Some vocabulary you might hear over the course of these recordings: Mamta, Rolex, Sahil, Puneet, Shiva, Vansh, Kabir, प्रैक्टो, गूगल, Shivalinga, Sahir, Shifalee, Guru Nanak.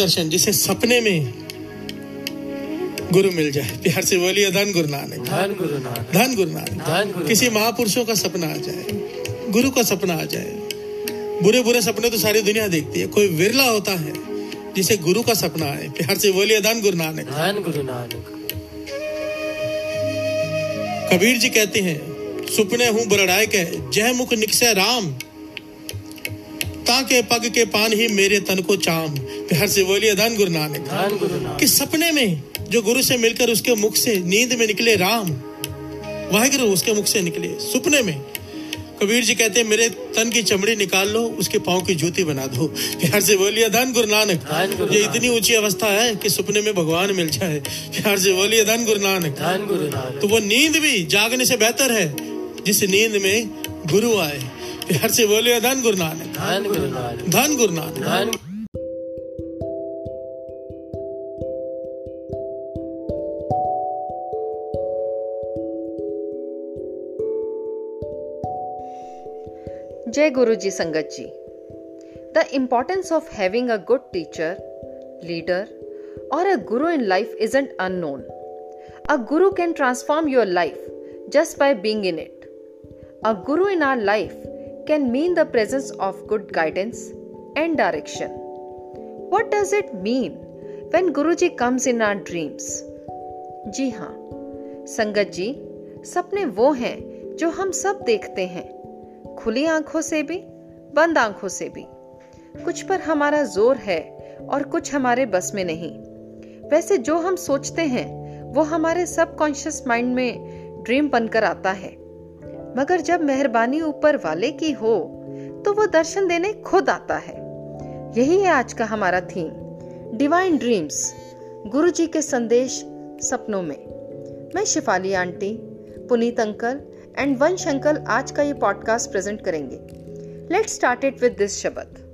दर्शन जिसे सपने में गुरु मिल जाए, प्यार से बोलिए धन गुरु नानक, धन गुरु नानक, धन गुरु नानक। किसी महापुरुषों का सपना आ जाए, गुरु का सपना आ जाए। बुरे बुरे सपने तो सारी दुनिया देखती है, कोई विरला होता है जिसे गुरु का सपना आए। प्यार से बोलिए धन गुरु नानक, धन गुरु नानक। कबीर जी कहते हैं, सुपने हूँ बरड़ाए के जय मुख निकसे राम, ताके पग के पान ही मेरे तन को चाम। प्यार से बोलिए धन गुरु नानक। कि सपने में जो गुरु से मिलकर उसके मुख से नींद में निकले राम, वाहिगुरु उसके मुख से निकले सपने में। कबीर जी कहते हैं, मेरे तन की चमड़ी निकाल लो, उसके पाँव की जूती बना दो। प्यार से बोलिए धन गुरु नानक। ये इतनी ऊंची अवस्था है कि सपने में भगवान मिल जाए। प्यार से बोलिए धन गुरु नानक। तो वो नींद भी जागने से बेहतर है जिस नींद में गुरु आए। प्यार से बोलिए धन गुरु नानक, धन गुरु नानक। जय गुरुजी संगत जी। The importance of having a good teacher, leader or a guru in life isn't unknown. A guru can transform your life just by being in it. A guru in our life can mean the presence of good guidance and direction. What does it mean when Guruji comes in our dreams? जी हाँ संगत जी, सपने वो हैं जो हम सब देखते हैं, खुली आंखों से भी, बंद आंखों से भी। कुछ पर हमारा जोर है और कुछ हमारे बस में नहीं। वैसे जो हम सोचते हैं वो हमारे सबकॉन्शियस माइंड में ड्रीम बनकर आता है, मगर जब मेहरबानी ऊपर वाले की हो तो वो दर्शन देने खुद आता है। यही है आज का हमारा थीम, डिवाइन ड्रीम्स, गुरुजी के संदेश सपनों में। मैं Shifali aunty, Puneet uncle and Vansh uncle आज का ये पॉडकास्ट प्रेजेंट करेंगे। Let's start it with this शब्द।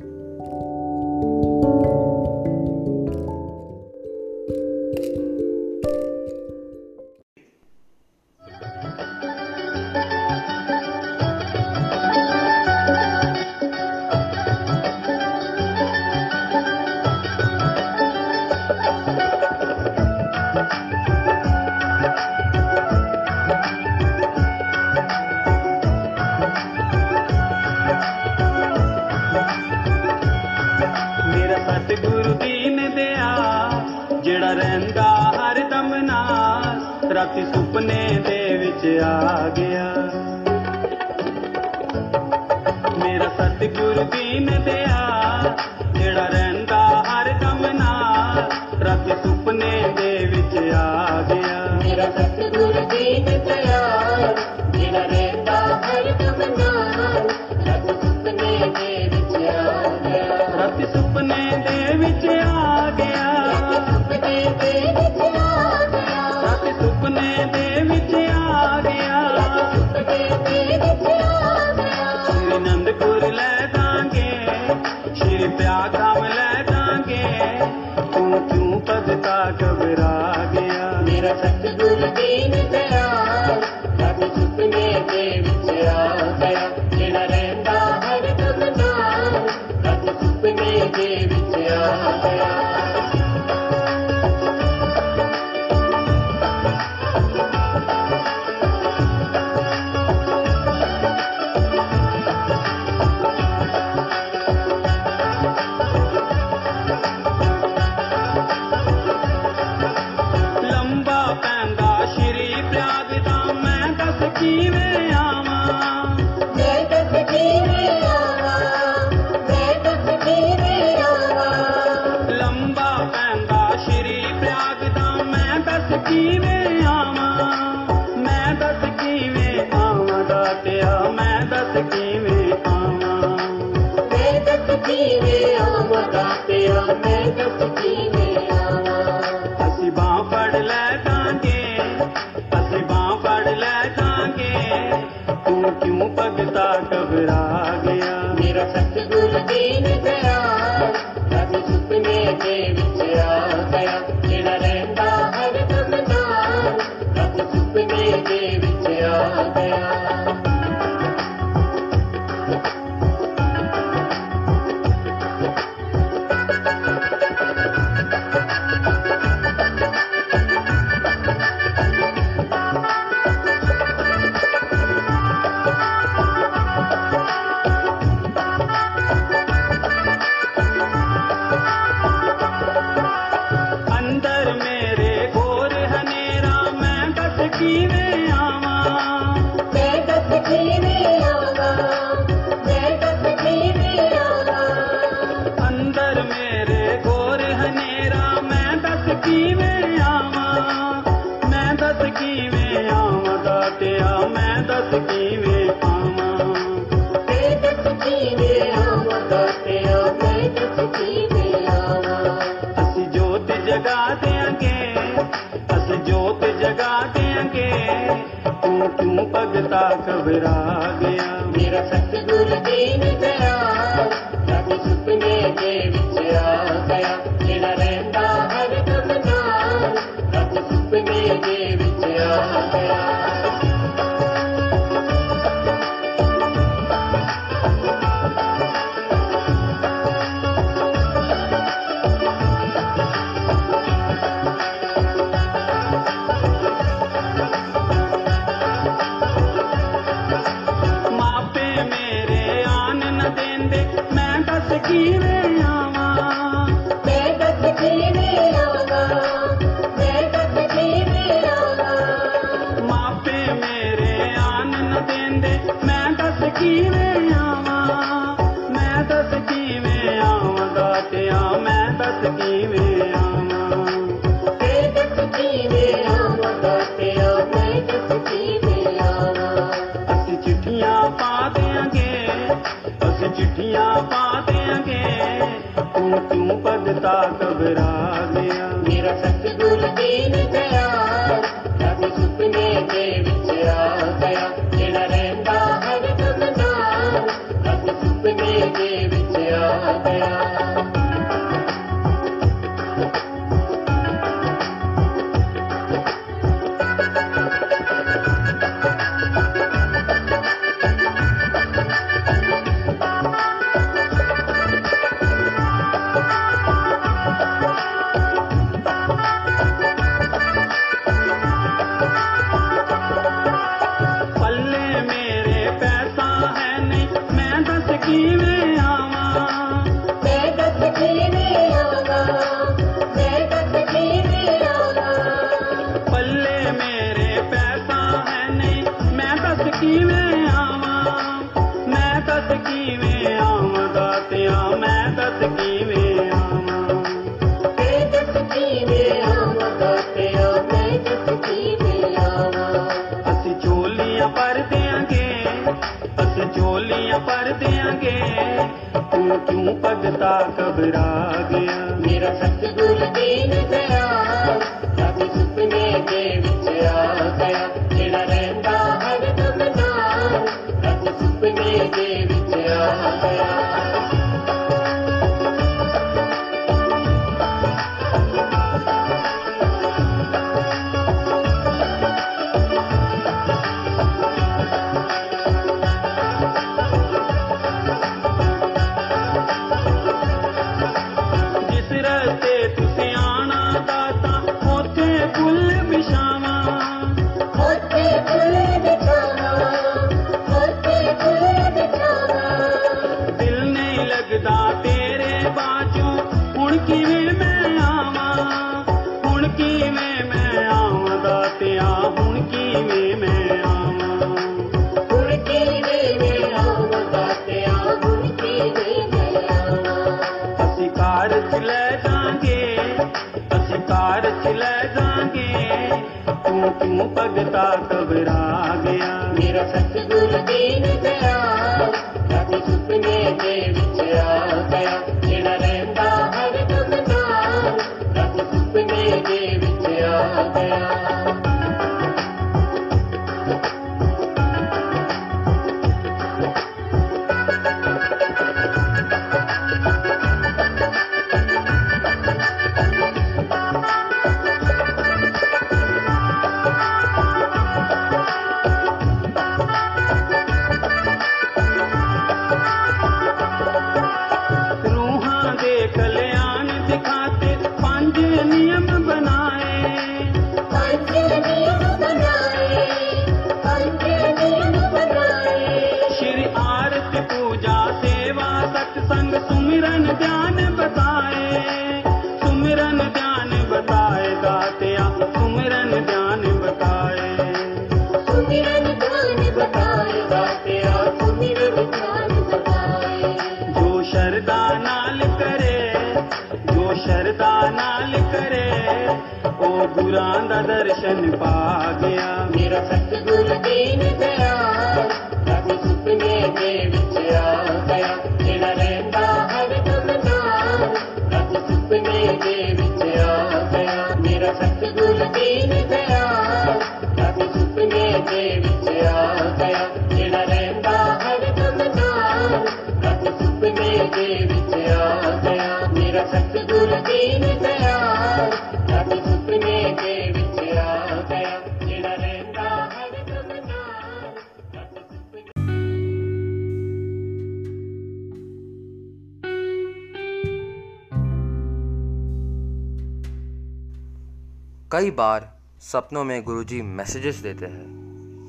कई बार सपनों में गुरुजी मैसेजेस देते हैं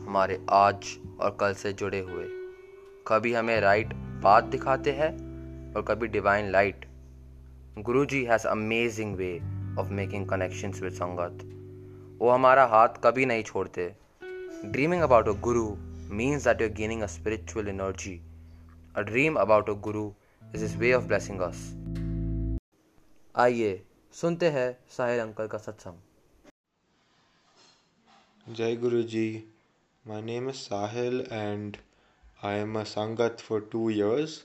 हमारे आज और कल से जुड़े हुए। कभी हमें राइट पाथ दिखाते हैं और कभी divine light. Guruji has amazing way of making connections with sangat. वो हमारा हाथ कभी नहीं छोड़ते। Dreaming about a guru means that you are gaining a spiritual energy. A dream about a guru is his way of blessing us. आइए सुनते हैं साहिर अंकल का सत्संग। Jai Guruji, my name is Sahil and I am a Sangat for 2 years.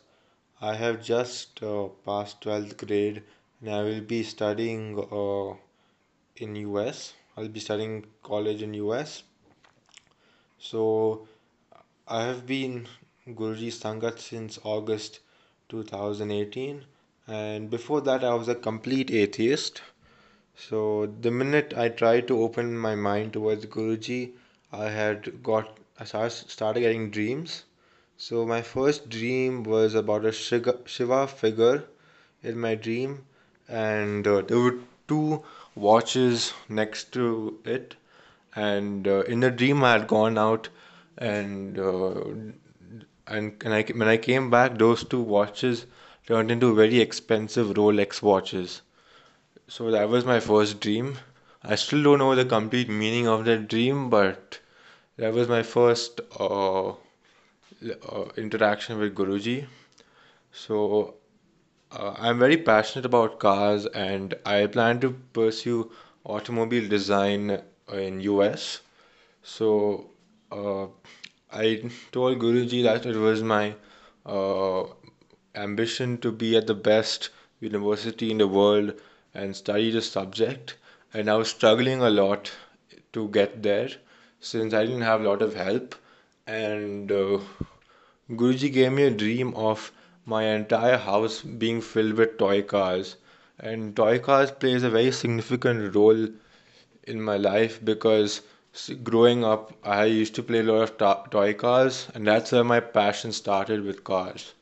I have just passed 12th grade and I will be studying in US. I'll be studying college in US. So I have been Guruji Sangat since August 2018, and before that I was a complete atheist. So the minute I tried to open my mind towards Guruji, I started getting dreams. So my first dream was about a Shiva figure in my dream, and there were 2 watches next to it. And in the dream, I had gone out, and when I came back, those 2 watches turned into very expensive Rolex watches. So that was my first dream. I still don't know the complete meaning of that dream, but that was my first interaction with Guruji. So I'm very passionate about cars, and I plan to pursue automobile design in US. So I told Guruji that it was my ambition to be at the best university in the world and study the subject, and I was struggling a lot to get there since I didn't have a lot of help. And Guruji gave me a dream of my entire house being filled with toy cars, and toy cars plays a very significant role in my life because growing up I used to play a lot of toy cars, and that's where my passion started with cars.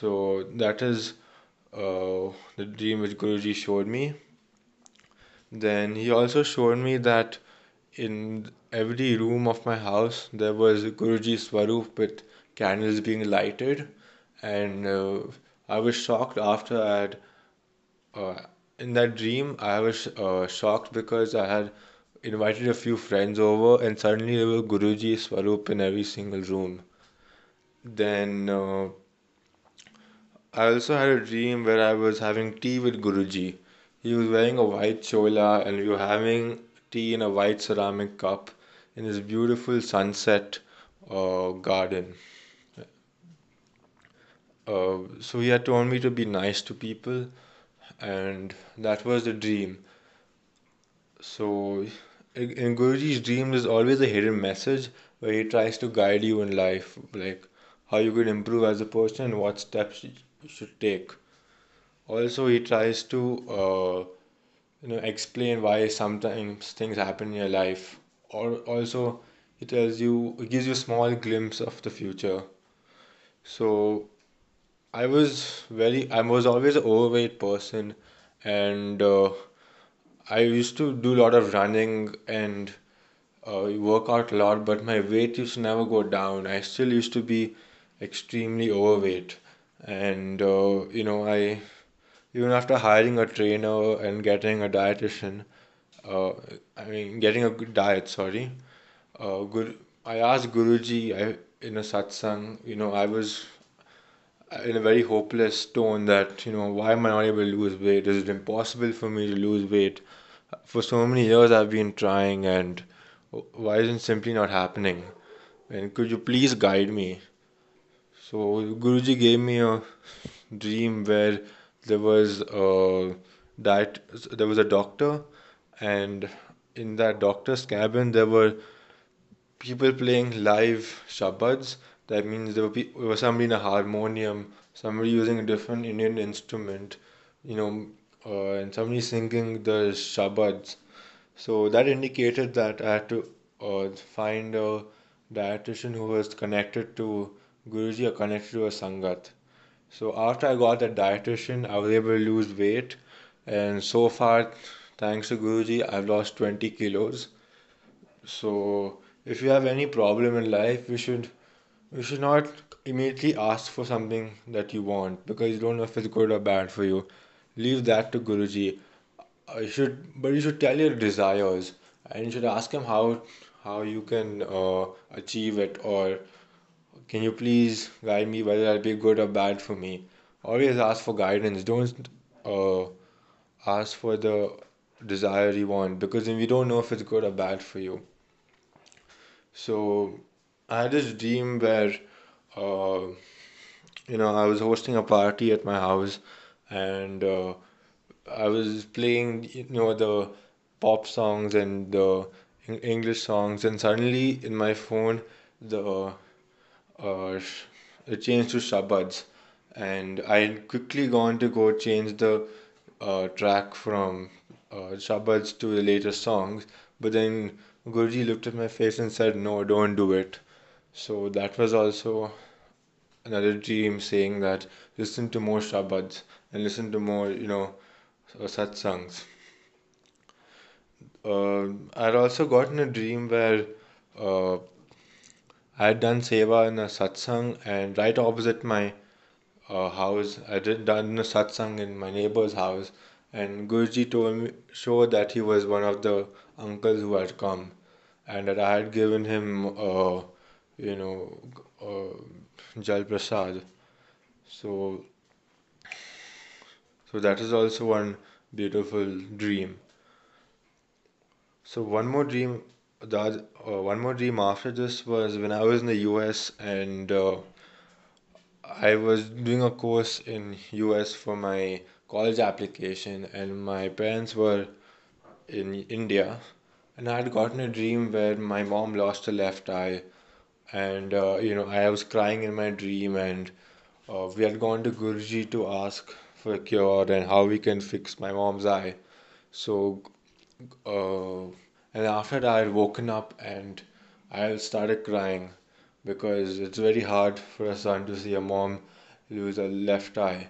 So that is the dream which Guruji showed me. Then he also showed me that in every room of my house there was Guruji Swaroop with candles being lighted, and I was shocked after I had In that dream, I was shocked because I had invited a few friends over, and suddenly there were Guruji Swarup in every single room. Then I also had a dream where I was having tea with Guruji. He was wearing a white chola, and we were having tea in a white ceramic cup in this beautiful sunset garden. So he had told me to be nice to people, and that was the dream. So in Guruji's dream, there's always a hidden message where he tries to guide you in life, like how you could improve as a person and what steps you should take. Also, he tries to explain why sometimes things happen in your life. Or also, he tells you, he gives you a small glimpse of the future. So I was always an overweight person, and I used to do a lot of running and work out a lot, but my weight used to never go down. I still used to be extremely overweight, and I even after hiring a trainer and getting a dietitian, getting a good diet. Sorry, I asked Guruji in a satsang. I was in a very hopeless tone that, why am I not able to lose weight? Is it impossible for me to lose weight? For so many years I've been trying, and why isn't it simply not happening? And could you please guide me? So Guruji gave me a dream where there was a doctor, and in that doctor's cabin there were people playing live shabads. That means there was somebody in a harmonium, somebody using a different Indian instrument, and somebody singing the shabads. So that indicated that I had to find a dietitian who was connected to Guruji or connected to a Sangat. So after I got that dietitian, I was able to lose weight. And so far, thanks to Guruji, I've lost 20 kilos. So if you have any problem in life, you should not immediately ask for something that you want, because you don't know if it's good or bad for you. Leave that to Guruji. You should tell your desires, and you should ask him how you can achieve it, or can you please guide me whether that'll be good or bad for me. Always ask for guidance. Don't ask for the desire you want, because we don't know if it's good or bad for you. So I had this dream where, I was hosting a party at my house, and I was playing, the pop songs and the English songs, and suddenly in my phone, it changed to shabads, and I had quickly gone to go change the track from shabads to the later songs, but then Guruji looked at my face and said, "No, don't do it." So that was also another dream saying that listen to more shabads and listen to more, satsangs. I'd also gotten a dream where I had done seva in a satsang, and right opposite my house, I had done a satsang in my neighbor's house, and Guruji showed that he was one of the uncles who had come, and that I had given him Jal Prasad. So that is also one beautiful dream. So one more dream after this was when I was in the US, and I was doing a course in US for my college application, and my parents were in India, and I had gotten a dream where my mom lost her left eye. And I was crying in my dream, and we had gone to Guruji to ask for a cure and how we can fix my mom's eye. So and after that I had woken up and I started crying, because it's very hard for a son to see a mom lose a left eye.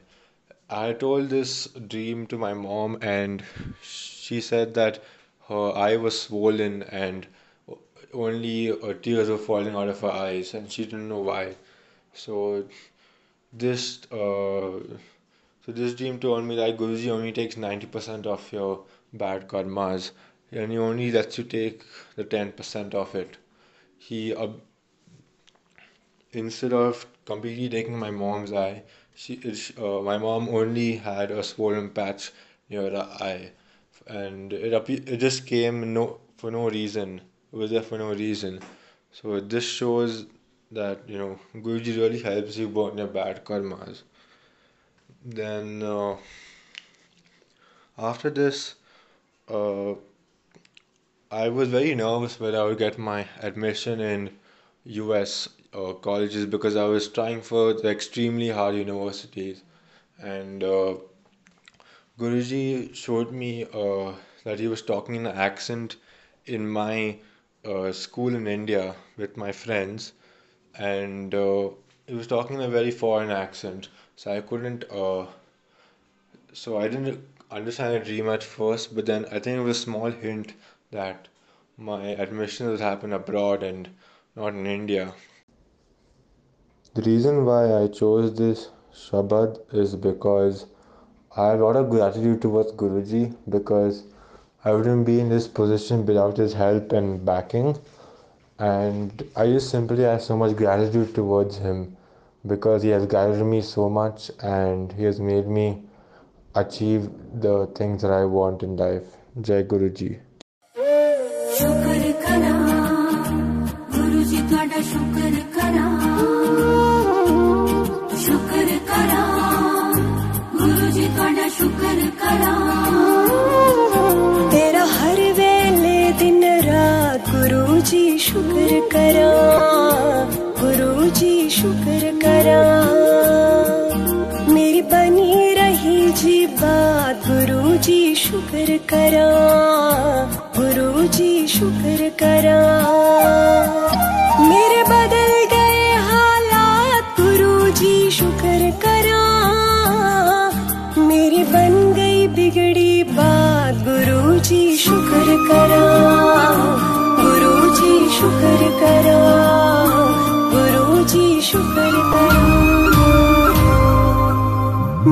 I told this dream to my mom, and she said that her eye was swollen and only tears were falling out of her eyes, and she didn't know why. So this So this dream told me that Guruji only takes 90% of your bad karmas and he only lets you take the 10% of it. He, instead of completely taking my mom's eye, my mom only had a swollen patch near her eye, and it just came for no reason. It was there for no reason. So this shows that, you know, Guruji really helps you burn your bad karmas. Then after this, I was very nervous whether I would get my admission in US colleges, because I was trying for the extremely hard universities, and Guruji showed me that he was talking in an accent in my school in India with my friends, and he was talking in a very foreign accent, so I couldn't so I didn't understand the dream at first, but then I think it was a small hint that my admission will happen abroad and not in India. The reason why I chose this Shabad is because I have a lot of gratitude towards Guruji, because I wouldn't be in this position without his help and backing, and I just simply have so much gratitude towards him, because he has guided me so much and he has made me achieve the things that I want in life. Jai Guruji. तेरा हर वेले दिन रात गुरुजी शुक्र करा, गुरुजी शुक्र करा, मेरी बनी रही जी बात गुरुजी शुक्र करा, गुरुजी शुक्र करा, मेरे बदल गए हालात गुरुजी शुक्र करा, मेरी बन गई बिगड़ी बात गुरुजी शुक्र करा, गुरुजी शुक्र करा, गुरुजी शुक्र करा,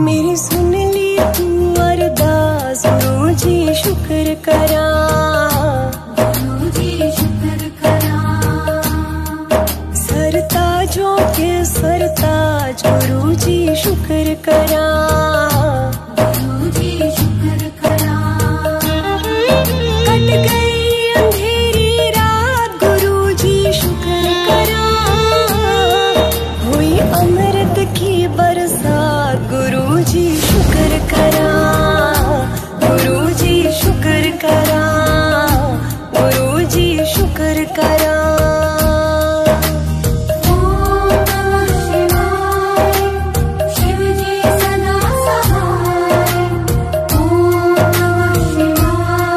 मेरी सुन ली तू अरदास गुरुजी शुक्र करा, गुरुजी शुक्र करा, सरताजों के सरताज गुरुजी शुक्र करा, गुरुजी शुक्र करा,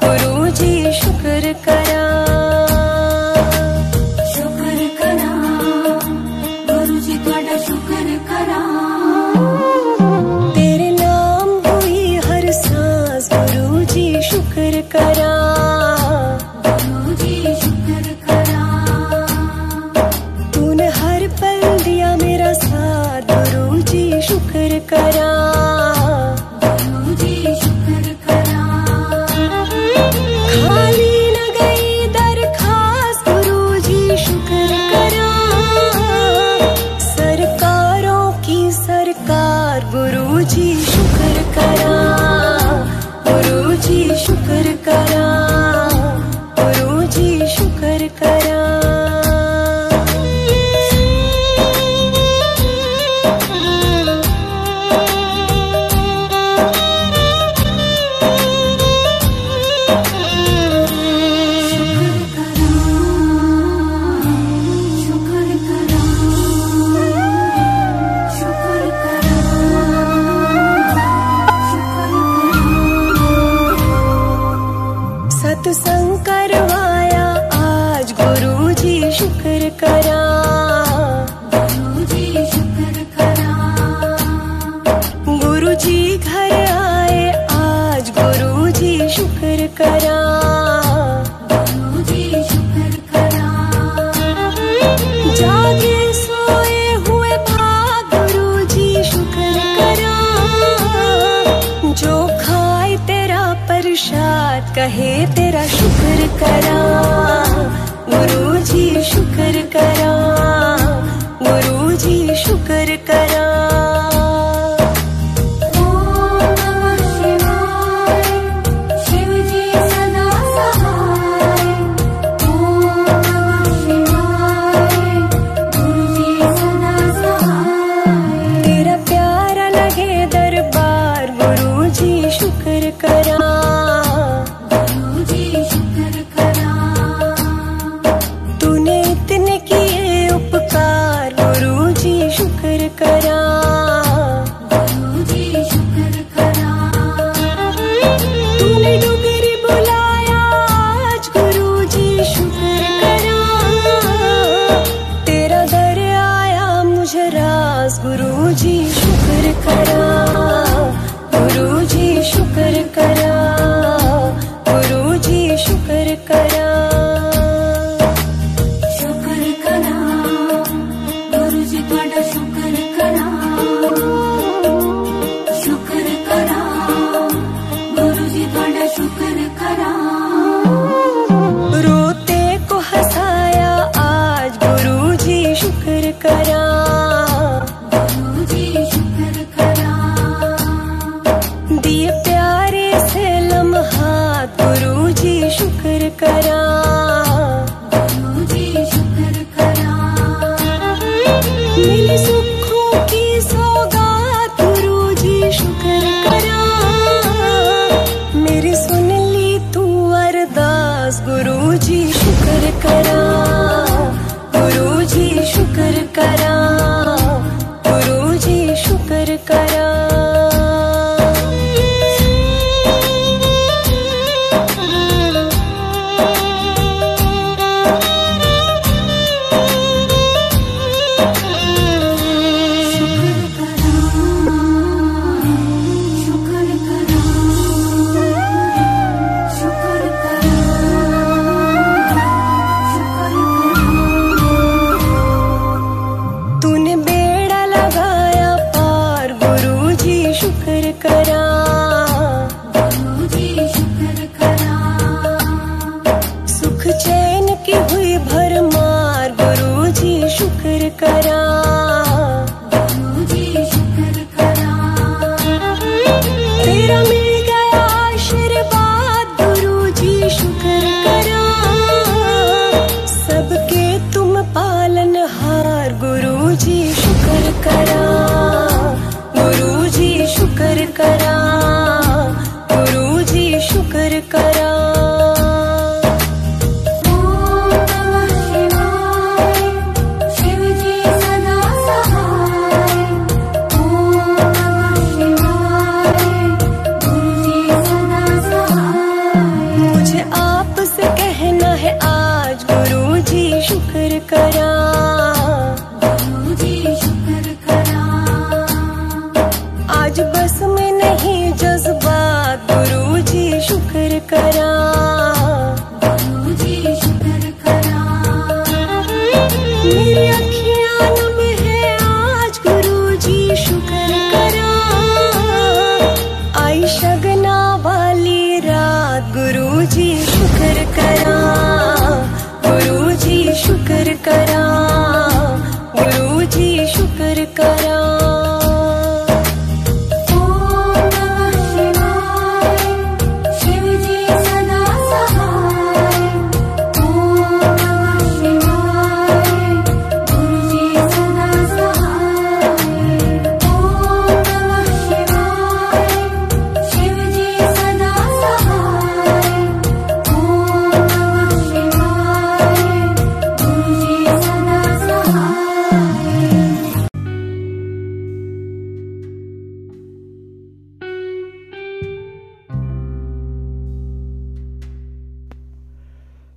गुरुजी शुक्र करा, सत्संग करवाया आज गुरु जी शुक्र करा, गुरु जी शुक्र करा। गुरु जी घर आए आज गुरु जी शुक्र करा, गुरु जी शुक्र करा। जागे सोए हुए भाग गुरु जी शुक्र करा। जो खाए तेरा प्रसाद कहे तेरा शुक्र करा, गुरु जी शुक्र करा, गुरु जी शुक्र करा।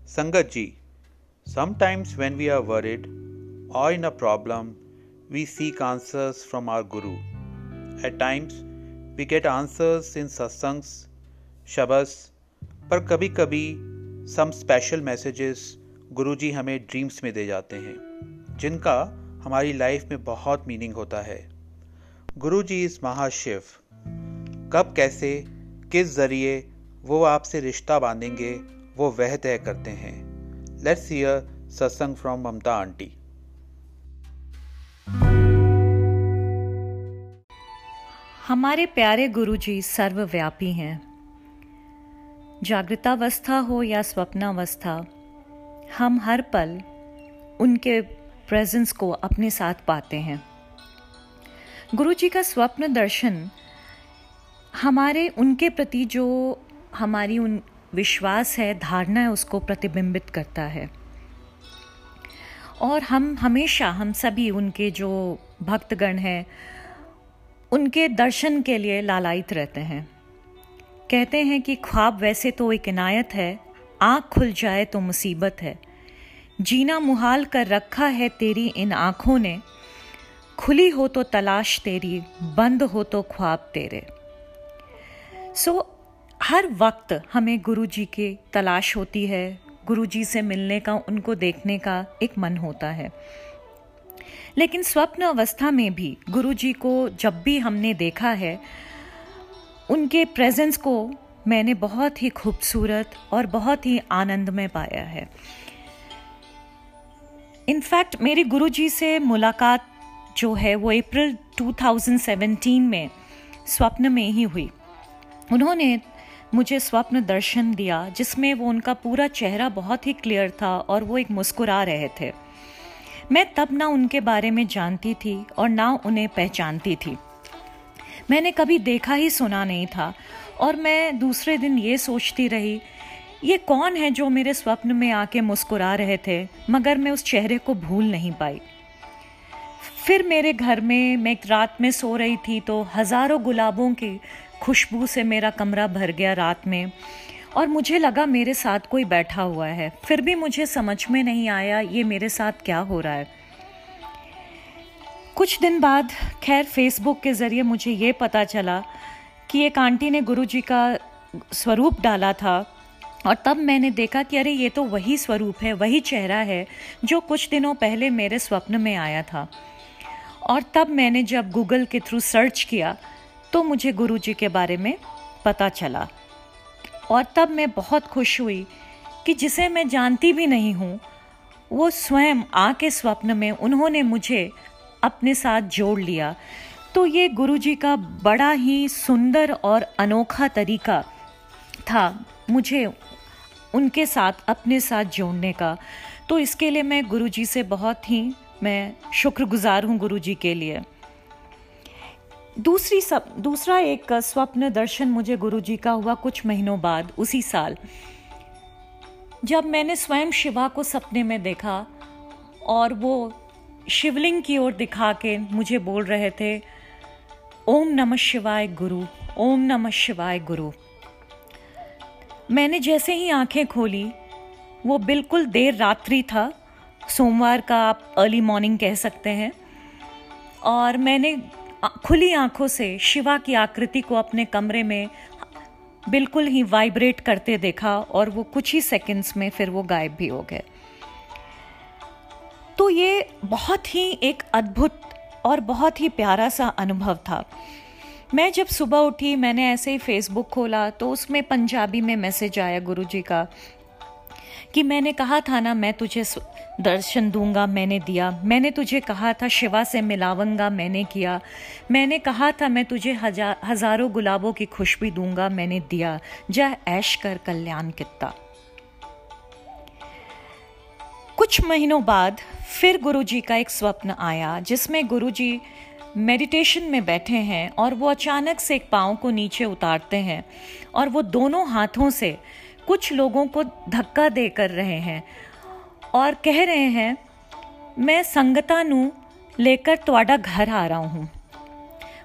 Sangat ji, sometimes when we are worried or in a problem, we seek answers from our Guru. At times, we get answers in satsangs, shabas, पर कभी कभी some special messages Guru ji हमें dreams में दे जाते हैं, जिनका हमारी life में बहुत meaning होता है. Guru ji is महाशिव. कब, कैसे, किस जरिए वो आपसे रिश्ता बांधेंगे, वो वह तय करते हैं. Let's hear satsang from Mamta aunty. हमारे प्यारे गुरुजी सर्वव्यापी हैं. जागृतावस्था हो या स्वप्नावस्था, हम हर पल उनके प्रेजेंस को अपने साथ पाते हैं. गुरुजी का स्वप्न दर्शन हमारे उनके प्रति जो हमारी उन विश्वास है, धारणा है, उसको प्रतिबिंबित करता है. और हम हमेशा, हम सभी उनके जो भक्तगण हैं, उनके दर्शन के लिए लालायित रहते हैं. कहते हैं कि ख्वाब वैसे तो एक इनायत है, आँख खुल जाए तो मुसीबत है. जीना मुहाल कर रखा है तेरी इन आँखों ने, खुली हो तो तलाश तेरी, बंद हो तो ख्वाब तेरे. सो हर वक्त हमें गुरुजी की तलाश होती है. गुरुजी से मिलने का, उनको देखने का एक मन होता है. लेकिन स्वप्न अवस्था में भी गुरुजी को जब भी हमने देखा है, उनके प्रेजेंस को मैंने बहुत ही खूबसूरत और बहुत ही आनंद में पाया है. इनफैक्ट मेरी गुरुजी से मुलाकात जो है वो अप्रैल 2017 में स्वप्न में ही हुई. उन्होंने मुझे स्वप्न दर्शन दिया, जिसमें वो उनका पूरा चेहरा बहुत ही क्लियर था और वो एक मुस्कुरा रहे थे. मैं तब ना उनके बारे में जानती थी और ना उन्हें पहचानती थी. मैंने कभी देखा ही सुना नहीं था. और मैं दूसरे दिन ये सोचती रही, ये कौन है जो मेरे स्वप्न में आके मुस्कुरा रहे थे, मगर मैं उस चेहरे को भूल नहीं पाई. फिर मेरे घर में मैं एक रात में सो रही थी, तो हज़ारों गुलाबों की खुशबू से मेरा कमरा भर गया रात में, और मुझे लगा मेरे साथ कोई बैठा हुआ है. फिर भी मुझे समझ में नहीं आया ये मेरे साथ क्या हो रहा है. कुछ दिन बाद खैर फेसबुक के ज़रिए मुझे ये पता चला कि एक आंटी ने गुरुजी का स्वरूप डाला था, और तब मैंने देखा कि अरे ये तो वही स्वरूप है, वही चेहरा है जो कुछ दिनों पहले मेरे स्वप्न में आया था. और तब मैंने जब गूगल के थ्रू सर्च किया तो मुझे गुरुजी के बारे में पता चला, और तब मैं बहुत खुश हुई कि जिसे मैं जानती भी नहीं हूँ, वो स्वयं आके स्वप्न में उन्होंने मुझे अपने साथ जोड़ लिया. तो ये गुरुजी का बड़ा ही सुंदर और अनोखा तरीका था मुझे उनके साथ, अपने साथ जोड़ने का. तो इसके लिए मैं गुरुजी से बहुत ही मैं शुक्रगुजार हूँ गुरुजी के लिए. दूसरा एक स्वप्न दर्शन मुझे गुरुजी का हुआ कुछ महीनों बाद उसी साल, जब मैंने स्वयं शिवा को सपने में देखा और वो शिवलिंग की ओर दिखा के मुझे बोल रहे थे, ओम नमः शिवाय गुरु, ओम नमः शिवाय गुरु. मैंने जैसे ही आंखें खोली, वो बिल्कुल देर रात्रि था, सोमवार का आप अर्ली मॉर्निंग कह सकते हैं, और मैंने खुली आंखों से शिवा की आकृति को अपने कमरे में बिल्कुल ही वाइब्रेट करते देखा, और वो कुछ ही सेकंड्स में फिर वो गायब भी हो गए. तो ये बहुत ही एक अद्भुत और बहुत ही प्यारा सा अनुभव था. मैं जब सुबह उठी, मैंने ऐसे ही फेसबुक खोला, तो उसमें पंजाबी में मैसेज आया गुरुजी का कि मैंने कहा था ना मैं तुझे दर्शन दूंगा, मैंने दिया. मैंने तुझे कहा था शिवा से मिलावंगा, मैंने किया. मैंने कहा था मैं तुझे हज़ारों गुलाबों की खुशबू दूंगा, मैंने दिया. जा ऐश कर कल्याण कित्ता. कुछ महीनों बाद फिर गुरुजी का एक स्वप्न आया, जिसमें गुरुजी मेडिटेशन में बैठे हैं और वो अचानक से एक पाँव को नीचे उतारते हैं और वो दोनों हाथों से कुछ लोगों को धक्का दे कर रहे हैं और कह रहे हैं, मैं संगता नू लेकर तुहाडा घर आ रहा हूँ.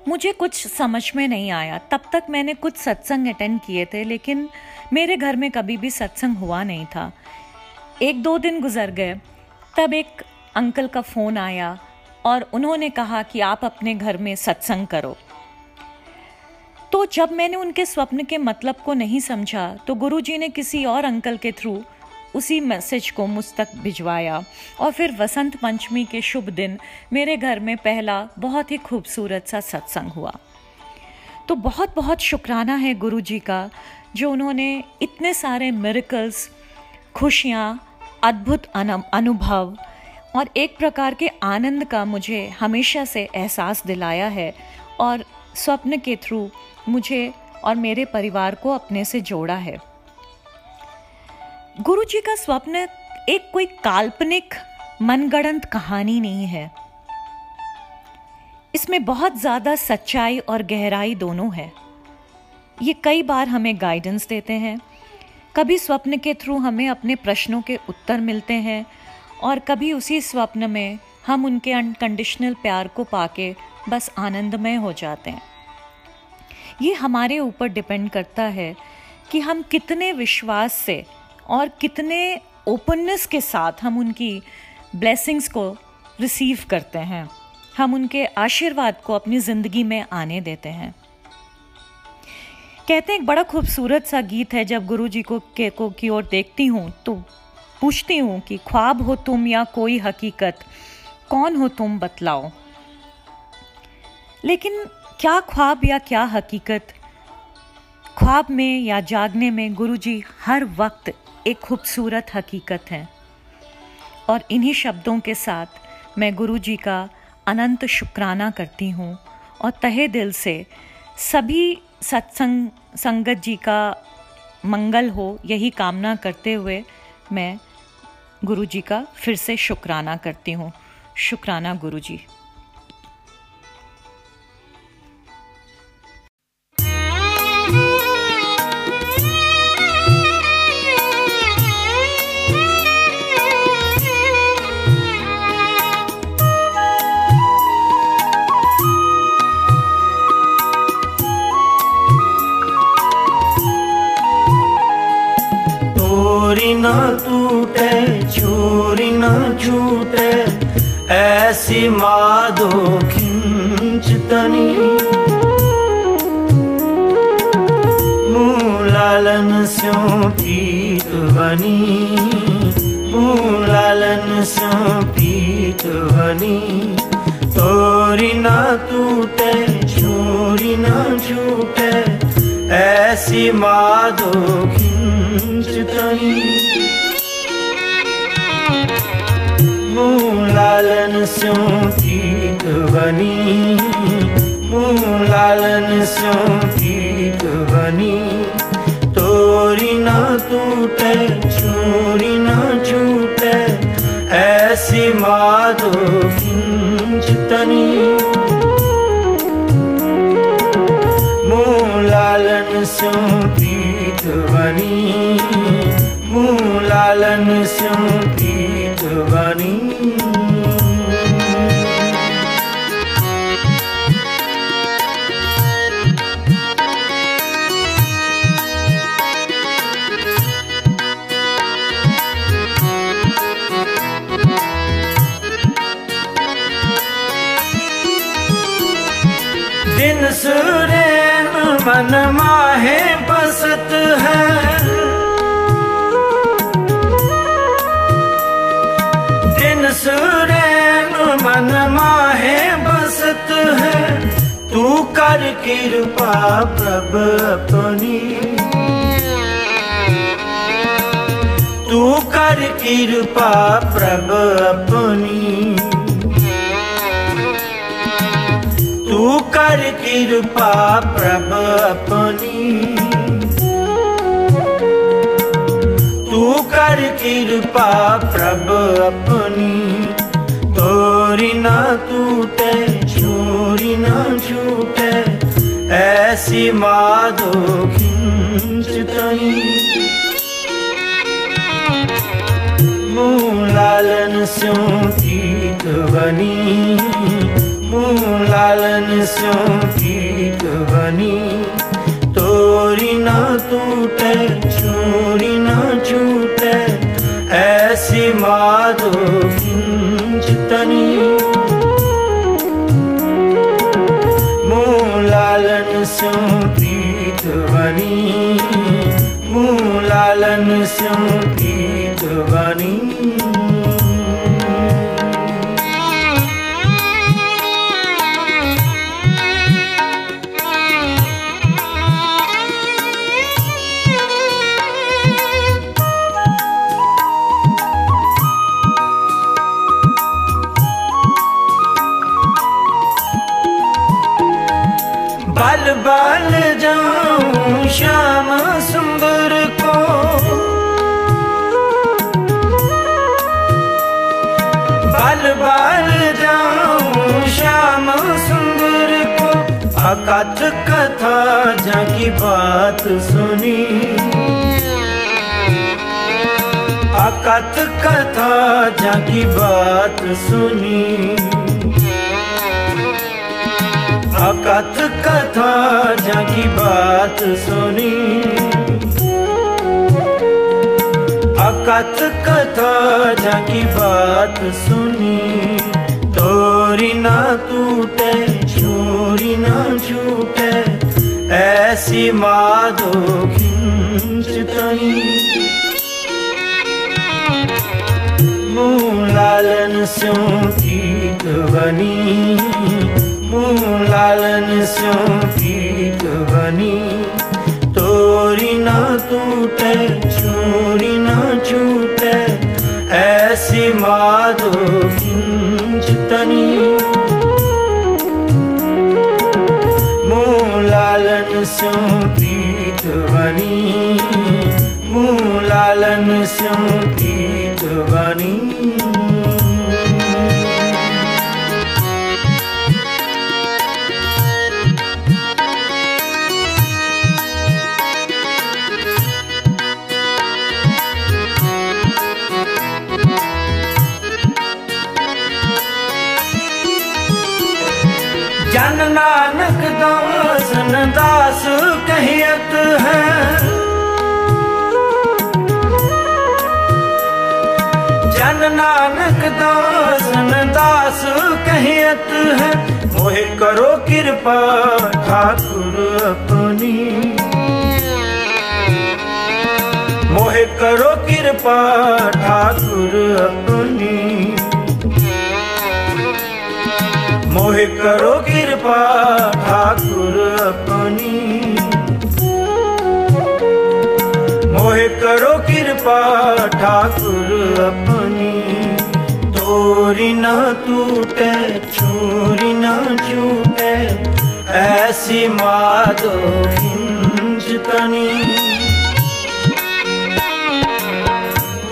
मुझे कुछ समझ में नहीं आया. तब तक मैंने कुछ सत्संग अटेंड किए थे, लेकिन मेरे घर में कभी भी सत्संग हुआ नहीं था. एक दो दिन गुजर गए, तब एक अंकल का फ़ोन आया और उन्होंने कहा कि आप अपने घर में सत्संग करो। तो जब मैंने उनके स्वप्न के मतलब को नहीं समझा तो गुरुजी ने किसी और अंकल के थ्रू उसी मैसेज को मुझ तक भिजवाया और फिर वसंत पंचमी के शुभ दिन मेरे घर में पहला बहुत ही खूबसूरत सा सत्संग हुआ। तो बहुत बहुत शुक्राना है गुरुजी का जो उन्होंने इतने सारे मिरेकल्स, खुशियाँ, अद्भुत अनुभव और एक प्रकार के आनंद का मुझे हमेशा से एहसास दिलाया है और स्वप्न के थ्रू मुझे और मेरे परिवार को अपने से जोड़ा है। गुरुजी का स्वप्न एक कोई काल्पनिक मनगढ़ंत कहानी नहीं है, इसमें बहुत ज़्यादा सच्चाई और गहराई दोनों है। ये कई बार हमें गाइडेंस देते हैं, कभी स्वप्न के थ्रू हमें अपने प्रश्नों के उत्तर मिलते हैं और कभी उसी स्वप्न में हम उनके अनकंडीशनल प्यार को पाके बस आनंदमय हो जाते हैं। ये हमारे ऊपर डिपेंड करता है कि हम कितने विश्वास से और कितने ओपननेस के साथ हम उनकी ब्लेसिंग्स को रिसीव करते हैं, हम उनके आशीर्वाद को अपनी ज़िंदगी में आने देते हैं। कहते हैं एक बड़ा खूबसूरत सा गीत है, जब गुरुजी को की ओर देखती हूँ तो पूछती हूँ कि ख्वाब हो तुम या कोई हकीकत, कौन हो तुम बतलाओ। लेकिन क्या ख्वाब या क्या हकीकत, ख्वाब में या जागने में गुरुजी हर वक्त एक खूबसूरत हकीकत है। और इन्हीं शब्दों के साथ मैं गुरुजी का अनंत शुक्राना करती हूँ और तहे दिल से सभी सत्संग संगत जी का मंगल हो यही कामना करते हुए मैं गुरुजी का फिर से शुक्राना करती हूँ। शुक्राना गुरुजी। ना टूटे छोरी ना छूटे ऐसी माधो खिंचतनी, मूलालन स्यों पीत बनी, मूलालन स्यों पीत बनी। तोरी ना टूटे छोरी ना छूटे ऐसी माधो खिंचतनी, मूलालन स्यों पीत बनी, मूलालन स्यों पीत बनी। तोरी ना टूटे छोरी ना छूटे ऐसी माधो खिंचतनी, मूलालन स्यों पीत बनी, मूलालन स्यों पीत बनी। दिन सुरेन मन माहे बसत है, दिन सुरेन मन माहे बसत है, तू कर कृपा प्रभ अपनी, तू कर कृपा प्रभ अपनी, तू कर कृपा प्रभ अपनी, तू कर कृपा प्रभ अपनी। तोरी ना टूटे छोरी ना छूटे ऐसी माधो खिंचतनी, मूलालन स्यों पीत बनी, मूलालन स्यों पीत बनी। तोरी ना टूटे छोरी ना छूटे सीमादो किंचितनी मूलालन संप्रीतवनी मूलालन संप्रीतवनी बाल जाऊं श्याम सुंदर को बाल बाल जाऊं श्याम सुंदर को अकथ कथा जाकी बात सुनी अकथ कथा जाकी बात सुनी अकथ कथा जाकी बात सुनी अकथ कथा जाकी बात सुनी तोरी ना टूटे चोरी ना छूटे ऐसी माधो खिंचतनी मूलालन स्यों तीत बनी लालन संगीत बनी तोरी ना टूटे चोरी ना छूटे ऐसी माधो किंचितनी मूलालन संगीत बनी मूलालन संगीत बनी जन नानक दासन दास कहियत है जन नानक दासन दास कहियत है मोहे करो कृपा ठाकुर अपनी मोहे करो कृपा ठाकुर अपनी मोहे करो कृपा ठाकुर अपनी मोहे करो कृपा ठाकुर अपनी तोरी ना टूटे चोरी ना छूटे ऐसी माधो किंचितनी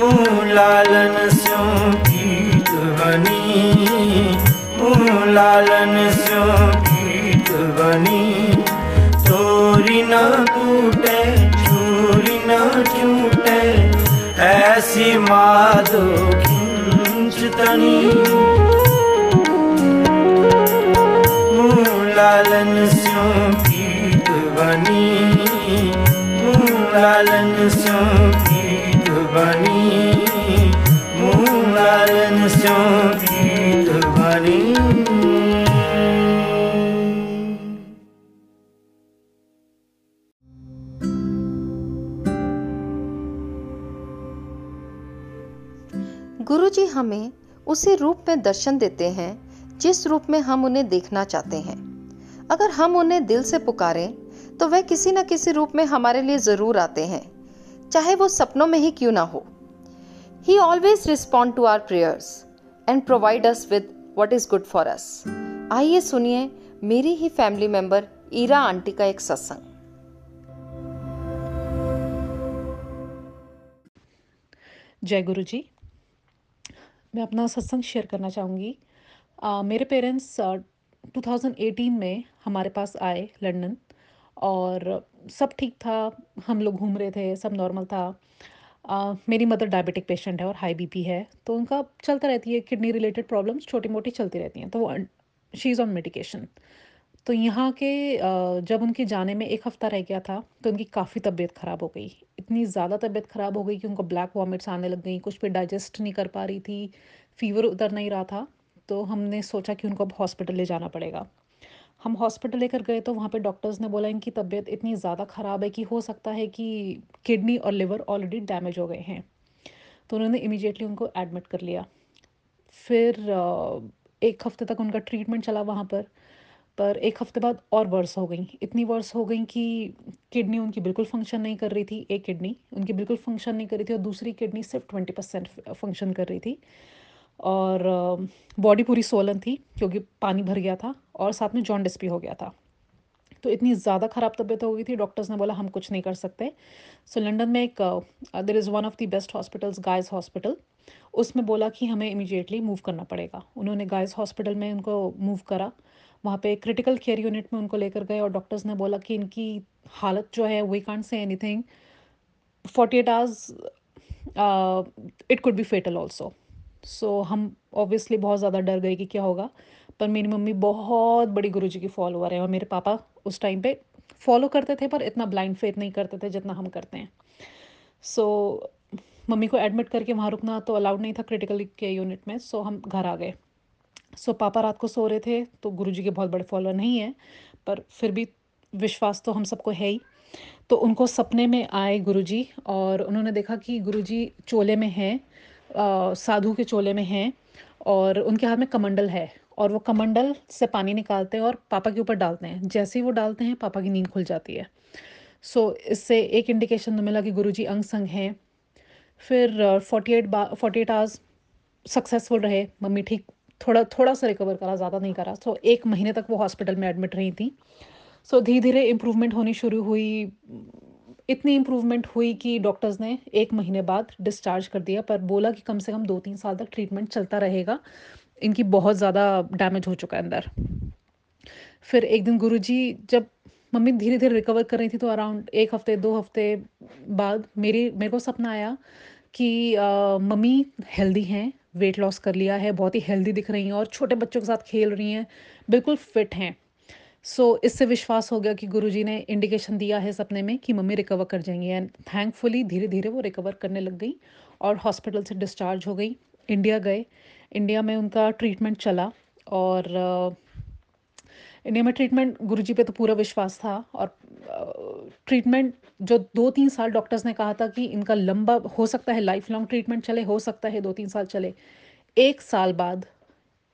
मूलालन स्यों गीतवनी लालन स्यों गीत बनी तोरी ना टूटे चोरी ना छूटे ऐसी माधो किंचितनी लालन स्यों गीत बनी लालन स्यों गीत बनी लालन स्यों गीत बनी गुरुजी हमें उसी रूप में दर्शन देते हैं जिस रूप में हम उन्हें देखना चाहते हैं। अगर हम उन्हें दिल से पुकारें तो वह किसी न किसी रूप में हमारे लिए जरूर आते हैं, चाहे वो सपनों में ही क्यों ना हो। He always respond to our prayers and provide us with what is good for us। आइए सुनिए मेरी ही फैमिली मेंबर ईरा आंटी का एक सत्संग। जय गुरुजी, मैं अपना सत्संग शेयर करना चाहूँगी। मेरे पेरेंट्स 2018 में हमारे पास आए लंदन और सब ठीक था, हम लोग घूम रहे थे, सब नॉर्मल था। मेरी मदर डायबिटिक पेशेंट है और हाई बीपी है, तो उनका चलता रहती है किडनी रिलेटेड प्रॉब्लम्स, छोटी मोटी चलती रहती हैं, तो शी इज़ ऑन मेडिकेशन। तो यहाँ के जब उनके जाने में 1 हफ्ता रह गया था तो उनकी काफ़ी तबीयत ख़राब हो गई। इतनी ज़्यादा तबीयत ख़राब हो गई कि उनको ब्लैक वॉमिट्स आने लग गई, कुछ पे डाइजेस्ट नहीं कर पा रही थी, फीवर उतर नहीं रहा था। तो हमने सोचा कि उनको अब हॉस्पिटल ले जाना पड़ेगा। हम हॉस्पिटल लेकर गए तो वहाँ पे डॉक्टर्स ने बोला इनकी तबीयत इतनी ज़्यादा ख़राब है कि हो सकता है कि किडनी और लिवर ऑलरेडी डैमेज हो गए हैं। तो उन्होंने इमीडिएटली उनको एडमिट कर लिया। फिर 1 हफ्ते तक उनका ट्रीटमेंट चला वहाँ पर 1 हफ्ते बाद और वर्स हो गई। इतनी वर्स हो गई कि किडनी उनकी बिल्कुल फंक्शन नहीं कर रही थी, एक किडनी उनकी बिल्कुल फंक्शन नहीं कर रही थी और दूसरी किडनी सिर्फ 20% फंक्शन कर रही थी। और बॉडी पूरी सोलन थी क्योंकि पानी भर गया था और साथ में जॉन्डिस भी हो गया था। तो इतनी ज़्यादा ख़राब तबीयत हो गई थी, डॉक्टर्स ने बोला हम कुछ नहीं कर सकते। सो लंदन में एक there is one of the best hospitals, Guy's hospital, उसमें बोला कि हमें इमीडिएटली मूव करना पड़ेगा। उन्होंने गाइज़ हॉस्पिटल में उनको मूव करा। वहाँ पे क्रिटिकल केयर यूनिट में उनको लेकर गए और डॉक्टर्स ने बोला कि इनकी हालत जो है we can't say anything, 48 hours it could be fatal also. So हम ऑब्वियसली बहुत ज़्यादा डर गए कि क्या होगा। पर मेरी मम्मी बहुत बड़ी गुरुजी की फॉलोअर है और मेरे पापा उस टाइम पे फॉलो करते थे पर इतना ब्लाइंड फेथ नहीं करते थे जितना हम करते हैं। सो मम्मी को एडमिट करके वहाँ रुकना तो अलाउड नहीं था क्रिटिकल केयर यूनिट में। सो हम घर आ गए। सो पापा रात को सो रहे थे तो गुरुजी के बहुत बड़े फॉलोअर नहीं हैं पर फिर भी विश्वास तो हम सबको है ही। तो उनको सपने में आए गुरुजी और उन्होंने देखा कि गुरुजी चोले में हैं, साधु के चोले में हैं और उनके हाथ में कमंडल है और वो कमंडल से पानी निकालते हैं और पापा के ऊपर डालते हैं। जैसे ही वो डालते हैं पापा की नींद खुल जाती है। सो इससे एक इंडिकेशन तो मिला कि गुरुजी अंग संग हैं। फिर 48 आवर्स सक्सेसफुल रहे। मम्मी ठीक थोड़ा सा रिकवर करा, ज़्यादा नहीं करा। सो 1 महीने तक वो हॉस्पिटल में एडमिट रही थी। सो धीरे धीरे इम्प्रूवमेंट होनी शुरू हुई। इतनी इम्प्रूवमेंट हुई कि डॉक्टर्स ने 1 महीने बाद डिस्चार्ज कर दिया पर बोला कि कम से कम 2-3 साल तक ट्रीटमेंट चलता रहेगा, इनकी बहुत ज़्यादा डैमेज हो चुका है अंदर। फिर एक दिन गुरुजी, जब मम्मी धीरे धीरे रिकवर कर रही थी तो अराउंड 1-2 हफ्ते बाद मेरे को सपना आया कि मम्मी हेल्दी हैं, वेट लॉस कर लिया है, बहुत ही हेल्दी दिख रही हैं और छोटे बच्चों के साथ खेल रही हैं, बिल्कुल फिट हैं। सो इससे विश्वास हो गया कि गुरुजी ने इंडिकेशन दिया है सपने में कि मम्मी रिकवर कर जाएंगी। एंड थैंकफुली धीरे धीरे वो रिकवर करने लग गई और हॉस्पिटल से डिस्चार्ज हो गई। इंडिया गए, इंडिया में उनका ट्रीटमेंट चला और इंडिया में ट्रीटमेंट, गुरुजी पे तो पूरा विश्वास था और ट्रीटमेंट जो 2-3 साल डॉक्टर्स ने कहा था कि इनका लंबा हो सकता है लाइफ लॉन्ग ट्रीटमेंट चले, हो सकता है 2-3 साल चले, 1 साल बाद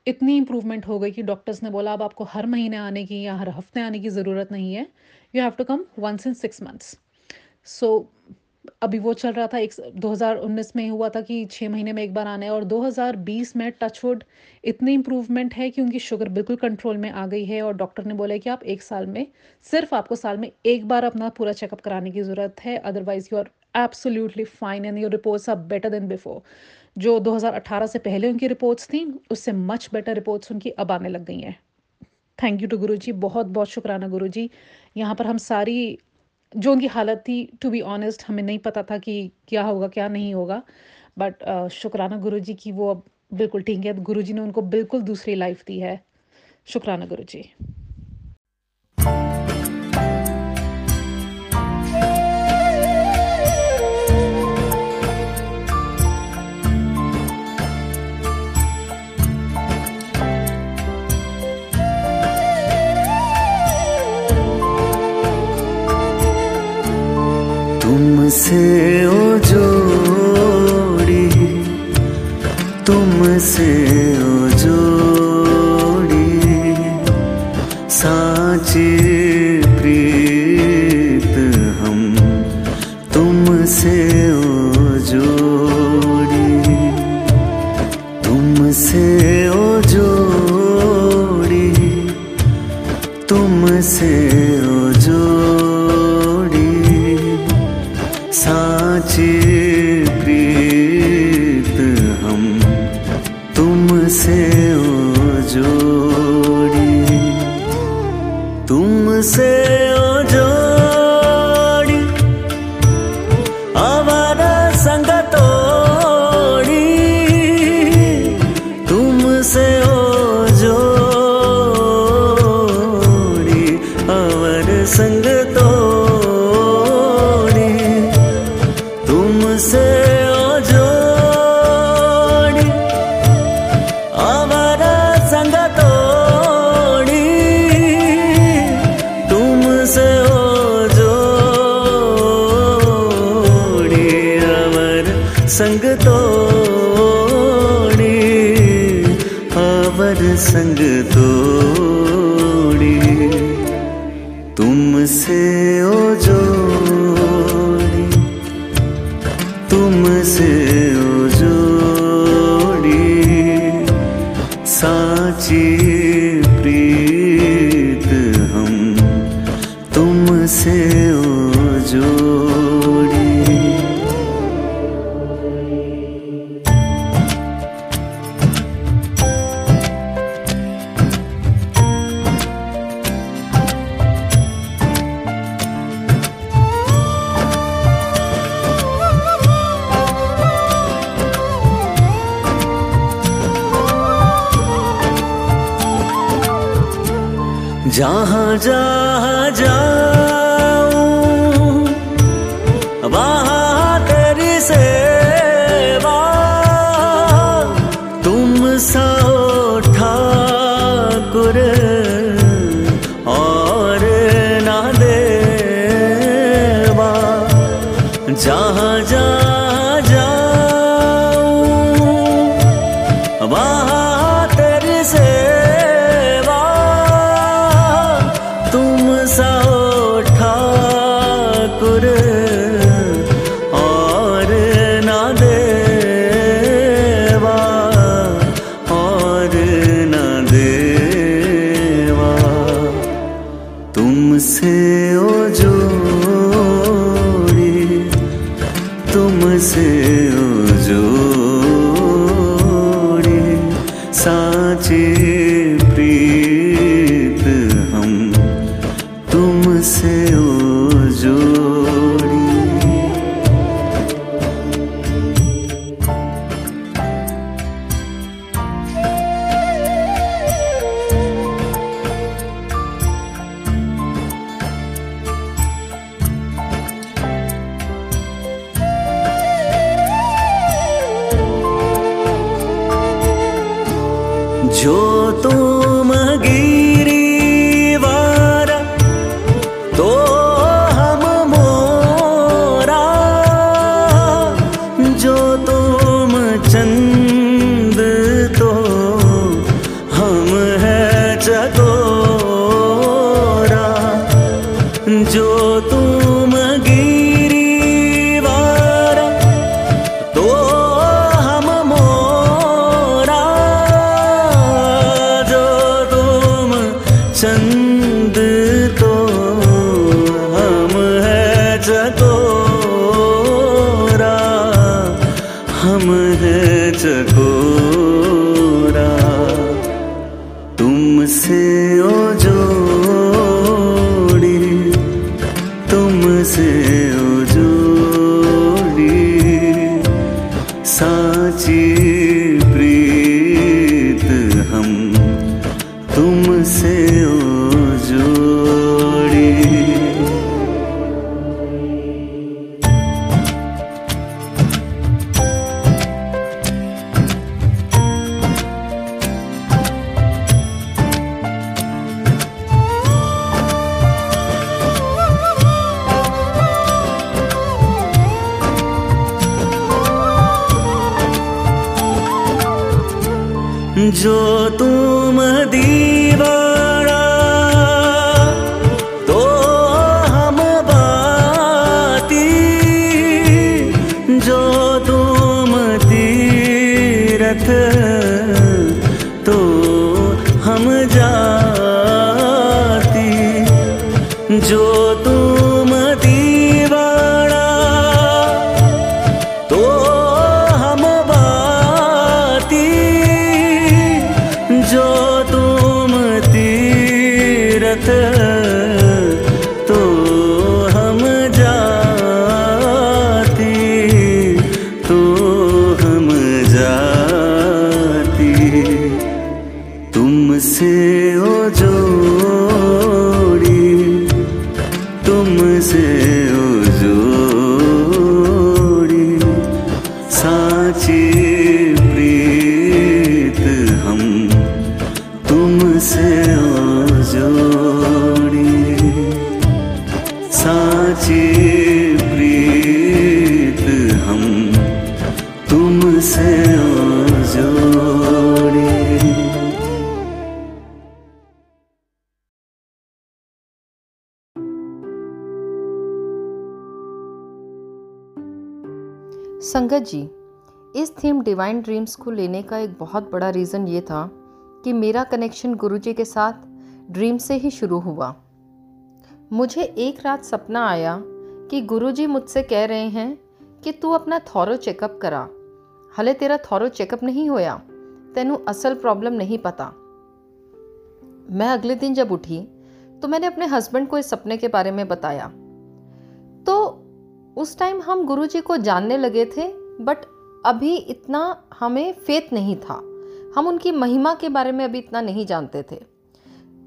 इतनी इम्प्रूवमेंट हो गई कि डॉक्टर्स ने बोला अब आपको हर महीने आने की या हर हफ्ते आने की ज़रूरत नहीं है, you have to come once in 6 months. So अभी वो चल रहा था, 2019 में हुआ था कि 6 महीने में 1 बार आना है और 2020 में टचवुड इतनी इम्प्रूवमेंट है कि उनकी शुगर बिल्कुल कंट्रोल में आ गई है और डॉक्टर ने बोला है कि आप 1 साल में, सिर्फ आपको साल में 1 बार अपना पूरा चेकअप कराने की ज़रूरत है, otherwise you are absolutely fine and your reports are better than before. जो 2018 से पहले उनकी रिपोर्ट्स थी उससे मच बेटर रिपोर्ट्स उनकी अब आने लग गई हैं। थैंक यू टू गुरुजी, बहुत बहुत शुक्राना गुरुजी। यहाँ पर हम सारी जो उनकी हालत थी, टू बी ऑनेस्ट हमें नहीं पता था कि क्या होगा क्या नहीं होगा, बट शुक्राना गुरुजी की वो अब बिल्कुल ठीक है। गुरुजी ने उनको बिल्कुल दूसरी लाइफ दी है। शुक्राना गुरुजी। तुमसे ओ जोड़ी, तुमसे ओ जोड़ी, साँचे प्रीत हम तुमसे ओ जोड़ी, तुमसे ओ जोड़ी, तुमसे ओ जोड़ी, साँचे प्रीत हम तुमसे संग तोड़े, आवर संग तोड़े, तुमसे ओ जोड़ी, तुमसे ओ जोड़ी, साची प्रीत हम तुमसे ओ जोड़ी। जहाँ जहाँ जाऊँ वहाँ तेरी सेवा, तुम सा ठाकुर और ना देवा। जहाँ जहाँ जाऊँ वहाँ तेरी सेवा, जो तुम दीवाना तो हम बाती, जो तुम तीरथ तो हम जाती। जो तुम दीवाना तो तो हम जाती, तो हम जाती, तुमसे ओ जोड़ी, तुमसे ओ जोड़ी, साची प्रीत हम तुमसे ओ जोड़ी, साची प्रीत हम तुमसे जोड़े। संगत जी, इस थीम डिवाइन ड्रीम्स को लेने का एक बहुत बड़ा रीज़न ये था कि मेरा कनेक्शन गुरुजी के साथ ड्रीम से ही शुरू हुआ। मुझे एक रात सपना आया कि गुरुजी मुझसे कह रहे हैं कि तू अपना थॉरो चेकअप करा, हले तेरा थॉरो चेकअप नहीं होया, तेनू असल प्रॉब्लम नहीं पता। मैं अगले दिन जब उठी तो मैंने अपने हस्बैंड को इस सपने के बारे में बताया। तो उस टाइम हम गुरुजी को जानने लगे थे, बट अभी इतना हमें फेथ नहीं था, हम उनकी महिमा के बारे में अभी इतना नहीं जानते थे।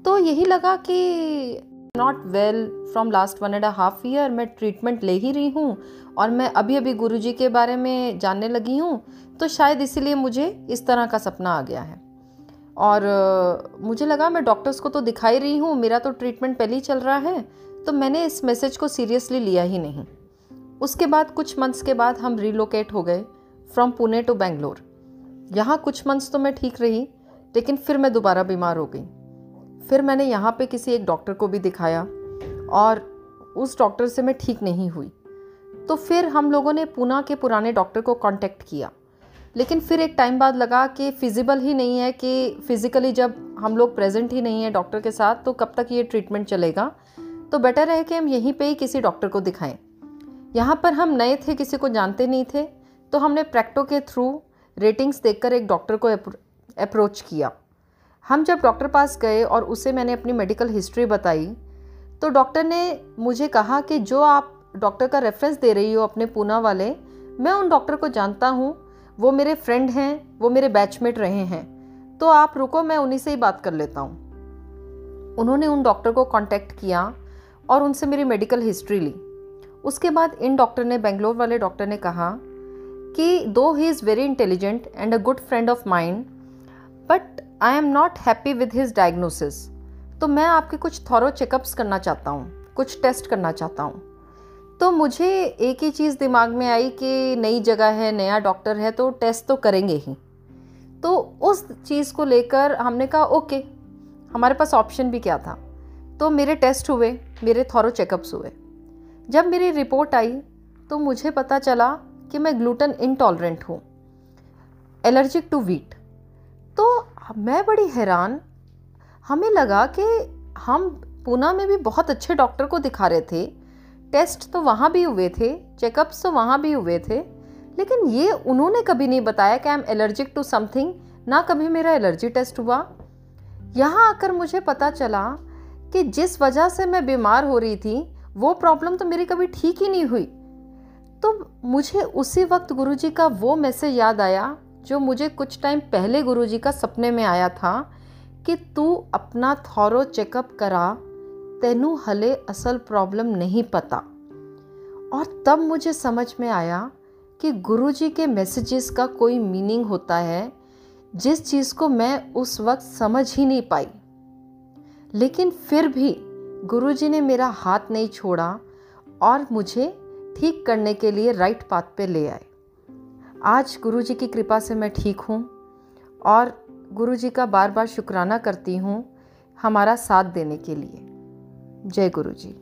तो यही लगा कि not well from last 1.5 year, मैं ट्रीटमेंट ले ही रही हूँ और मैं अभी अभी गुरुजी के बारे में जानने लगी हूँ, तो शायद इसीलिए मुझे इस तरह का सपना आ गया है। और मुझे लगा मैं डॉक्टर्स को तो दिखा ही रही हूँ, मेरा तो ट्रीटमेंट पहले ही चल रहा है, तो मैंने इस मैसेज को सीरियसली लिया ही नहीं। उसके बाद कुछ मंथ्स के बाद हम रिलोकेट हो गए फ्रॉम पुणे टू बेंगलोर। यहाँ कुछ मंथ्स तो मैं ठीक रही, लेकिन फिर मैं दोबारा बीमार हो गई। फिर मैंने यहाँ पे किसी एक डॉक्टर को भी दिखाया और उस डॉक्टर से मैं ठीक नहीं हुई। तो फिर हम लोगों ने पुणे के पुराने डॉक्टर को कांटेक्ट किया, लेकिन फिर एक टाइम बाद लगा कि फिजिबल ही नहीं है कि फ़िज़िकली जब हम लोग प्रेजेंट ही नहीं है डॉक्टर के साथ, तो कब तक ये ट्रीटमेंट चलेगा, तो बेटर है कि हम यहीं पर ही किसी डॉक्टर को दिखाएँ। यहाँ पर हम नए थे, किसी को जानते नहीं थे, तो हमने प्रैक्टो के थ्रू रेटिंग्स देखकर एक डॉक्टर को अप्रोच किया। हम जब डॉक्टर पास गए और उसे मैंने अपनी मेडिकल हिस्ट्री बताई, तो डॉक्टर ने मुझे कहा कि जो आप डॉक्टर का रेफरेंस दे रही हो अपने पुणे वाले, मैं उन डॉक्टर को जानता हूँ, वो मेरे फ्रेंड हैं, वो मेरे बैचमेट रहे हैं, तो आप रुको, मैं उन्हीं से ही बात कर लेता हूँ। उन्होंने उन डॉक्टर को कॉन्टैक्ट किया और उनसे मेरी मेडिकल हिस्ट्री ली। उसके बाद इन डॉक्टर ने, बेंगलोर वाले डॉक्टर ने कहा कि दो ही is very intelligent and a good friend of mind, but I am not happy with his diagnosis, तो मैं आपके कुछ थॉरो चेकअप्स करना चाहता हूँ, कुछ टेस्ट करना चाहता हूँ। तो मुझे एक ही चीज़ दिमाग में आई कि नई जगह है, नया डॉक्टर है, तो टेस्ट तो करेंगे ही। तो उस चीज़ को लेकर हमने कहा ओके, हमारे पास ऑप्शन भी क्या था। तो मेरे टेस्ट हुए, मेरे थॉरो चेकअप्स हुए। जब मेरी रिपोर्ट आई तो मुझे पता चला कि मैं ग्लूटन इंटॉलरेंट हूँ, एलर्जिक टू व्हीट। तो मैं बड़ी हैरान, हमें लगा कि हम पुणे में भी बहुत अच्छे डॉक्टर को दिखा रहे थे, टेस्ट तो वहाँ भी हुए थे, चेकअप्स तो वहाँ भी हुए थे, लेकिन ये उन्होंने कभी नहीं बताया कि I am allergic to something, ना कभी मेरा एलर्जी टेस्ट हुआ। यहाँ आकर मुझे पता चला कि जिस वजह से मैं बीमार हो रही थी वो प्रॉब्लम तो मेरी कभी ठीक ही नहीं हुई। तो मुझे उसी वक्त गुरुजी का वो मैसेज याद आया जो मुझे कुछ टाइम पहले गुरुजी का सपने में आया था कि तू अपना थॉरो चेकअप करा, तेनू हले असल प्रॉब्लम नहीं पता। और तब मुझे समझ में आया कि गुरुजी के मैसेजेस का कोई मीनिंग होता है, जिस चीज़ को मैं उस वक्त समझ ही नहीं पाई। लेकिन फिर भी गुरुजी ने मेरा हाथ नहीं छोड़ा और मुझे ठीक करने के लिए राइट पाथ पे ले आए। आज गुरुजी की कृपा से मैं ठीक हूँ और गुरुजी का बार बार शुक्राना करती हूँ हमारा साथ देने के लिए। जय गुरुजी।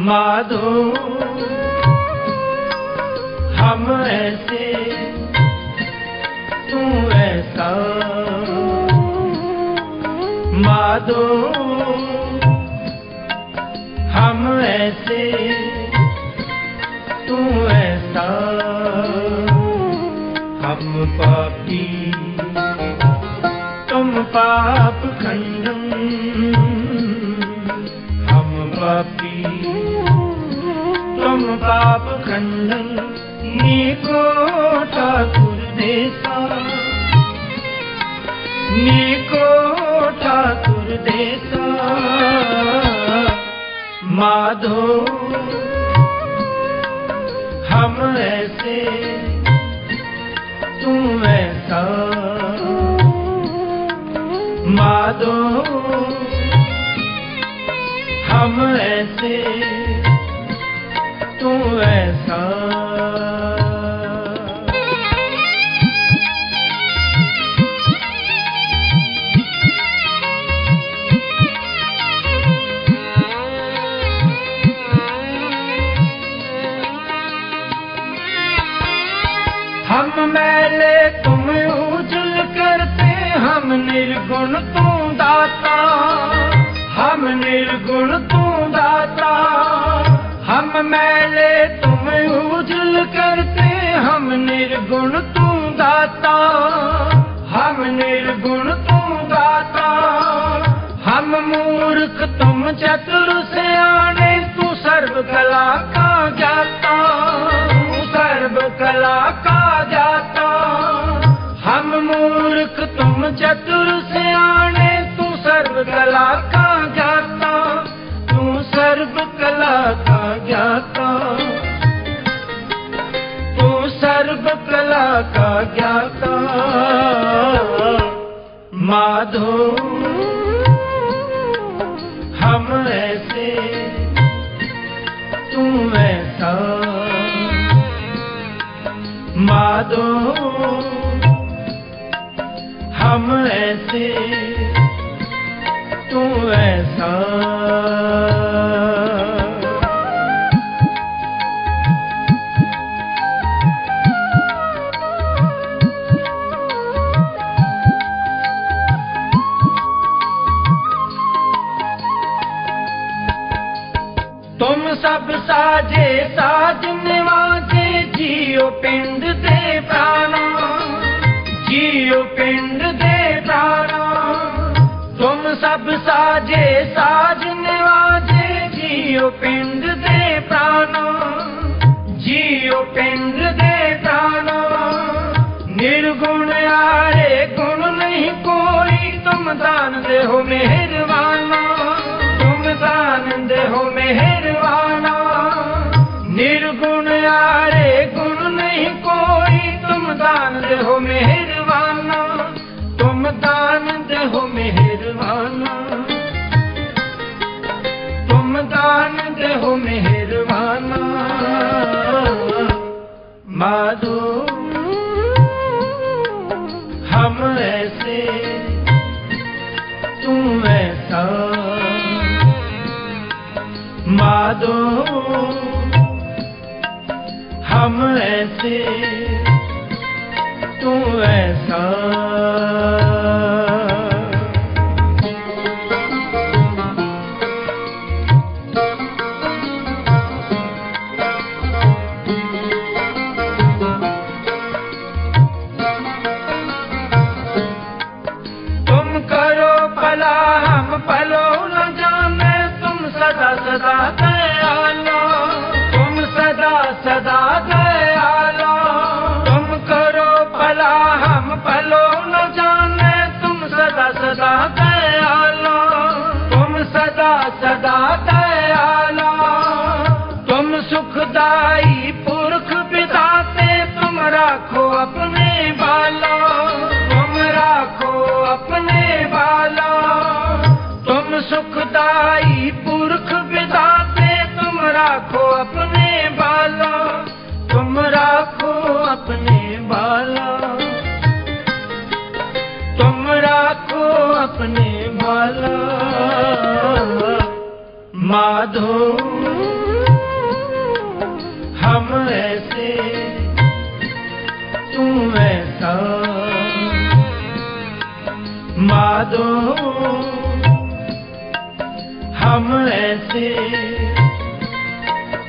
माधो हम ऐसे तू ऐसा माधो, हम ऐसे तू ऐसा हम पापी तुम पाप खंडन, हम पापी तुम पाप खंडन, नीको ठाकुर देसा, नीको ठाकुर देसा माधो, हम ऐसे तू ऐसा माधो, हम ऐसे तू ऐसा। हम मैले तुम उजल करते, हम निर्गुण तू दाता, हम निर्गुण तू दाता, हम मैले तुम उजल करते, हम निर्गुण तू दाता, हम निर्गुण तू दाता, हम मूर्ख तुम चतुर सयाने, तू सर्व कला का ज्ञाता, तू सर्व कला का जाता, हम मूर्ख तुम चतुर सयाने, तू सर्व कला का ज्ञाता, तू सर्व कला का ज्ञाता, तू सर्व कला का ज्ञाता माधो, हम ऐसे तू ऐसा माधो, हम ऐसे तू ऐसा। तुम सब साजे साजने वाजे, जियो पिंड दे प्राणा, जियो पिंड दे प्राणा, तुम सब साजे साजने वाजे, जियो पिंड दे प्राणा, जियो पिंड दे प्राणा, निर्गुण आरे गुण नहीं कोई, तुम दान दे हो मेहरबाना, तुम दान दे हो मेहरबाना, निर्गुण आरे गुण नहीं कोई, तुम दान दे हो मेहरबाना, तुम दान दे हो मेहरबाना, तुम दान दे हो मेहरबाना माधो, हम ऐसे तू ऐसा माधो, हम ऐसे तू ऐसा। तुम करो भला हम भलो न जाने, तुम सदा सदा दयाला, तुम सदा सदा दयाला, तुम करो भला हम भलो न जाने, तुम सदा सदा दयाला, तुम सदा सदा दयाला, तुम सुखदाई पुरख बिताते, तुम राखो अपने बाला, तुम राखो अपने बाला, तुम सुखदाई पुरख बिताते, तुम राखो अपने बाला, तुम राखो अपने बाला, तुम राखो अपने बाला माधो, हम ऐसे करे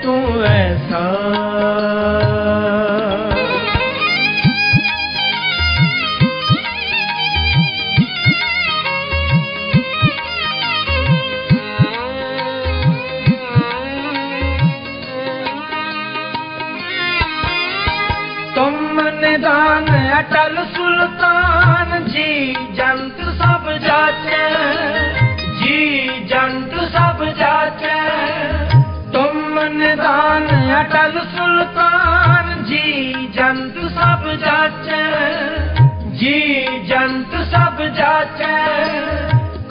तू ऐसा, तुमने दान अटल सुल्तान जी जंत सब जाते, जी जंत सब जाते, तुमने दान अटल सुल्तान जी जंत सब जाते, जी जंत सब जाते,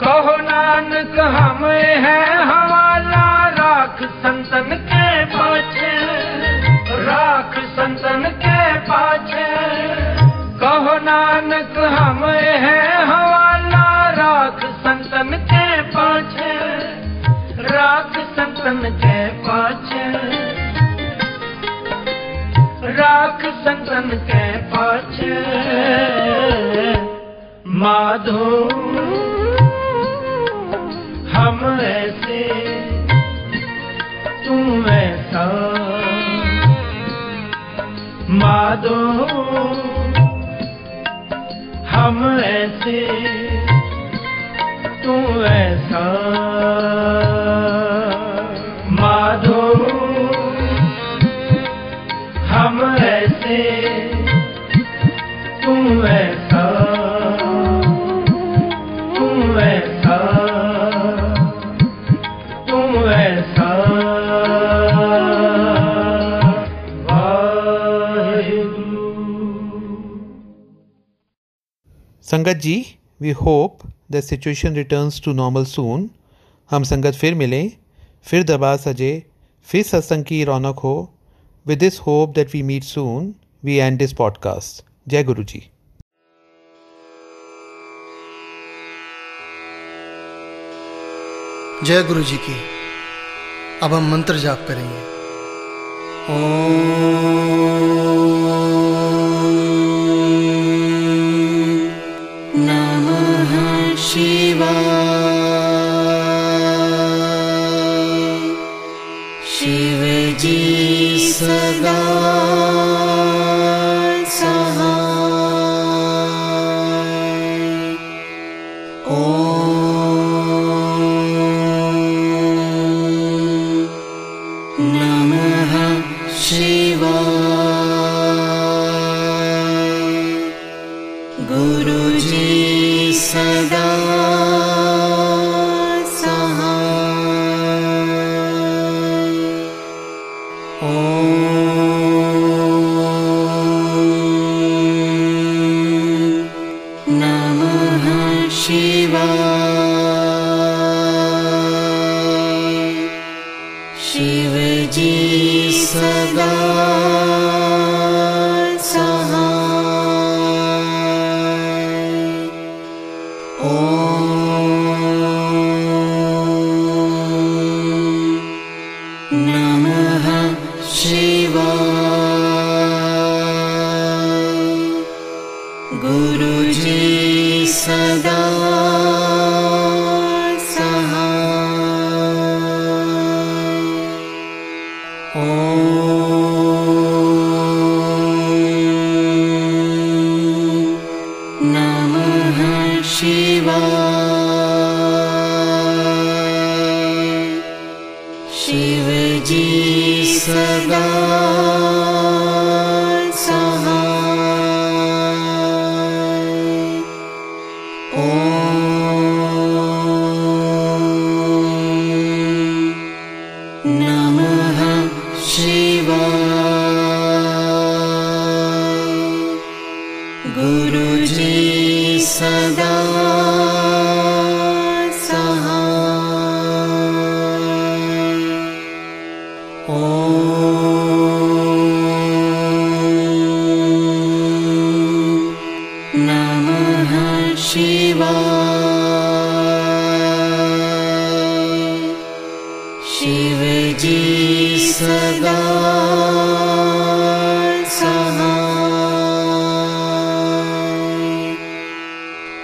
कहो नानक हमें है हवाला राख संतन के पाछे, राख संतन के पाछे, कहो नानक हमें है हवाला राख संतन के पाछे, राख संतन के पाछे, राख संतन के पाछे, माधो हम ऐसे तू ऐसा, माधो हम ऐसे तू ऐसा, माधो हम ऐसे तू ऐसा, तू ऐसा, तू ऐसा। संगत जी, we hope the situation returns to normal soon. हम संगत फिर मिलें, फिर दरबार सजे, फिर सत्संग की रौनक हो। With this hope that we meet soon, we end this podcast. जय गुरु जी। जय गुरु जी की। अब हम मंत्र जाप करेंगे। ओम Shiva, Shivaji sada sahay. Om Namah Shiva, Guruji sada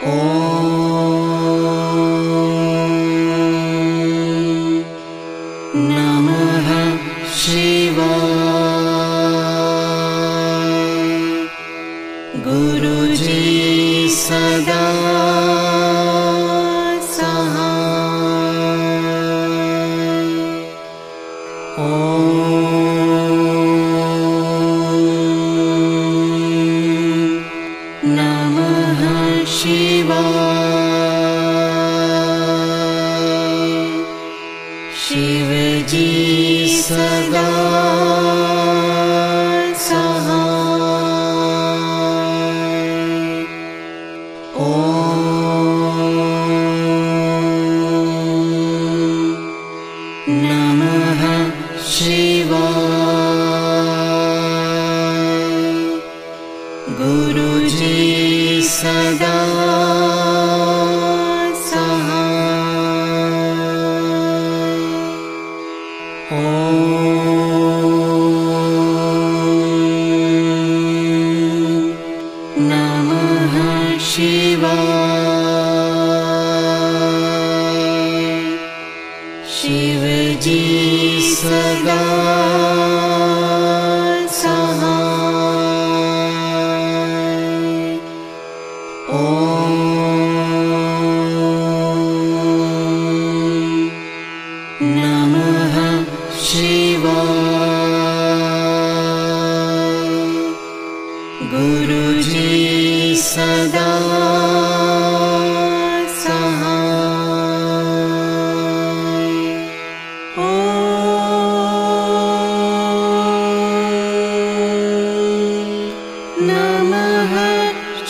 Oh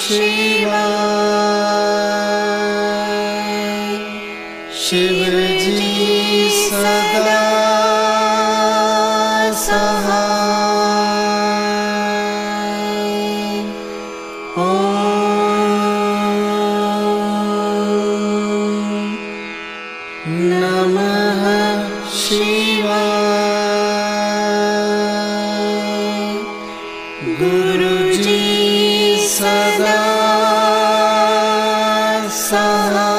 शिवाय। शिव जी सदा सहाय। ओम नमः शिवाय। गुरु जी सदा सहाय।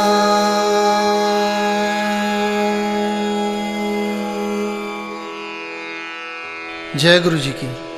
जय गुरु जी की।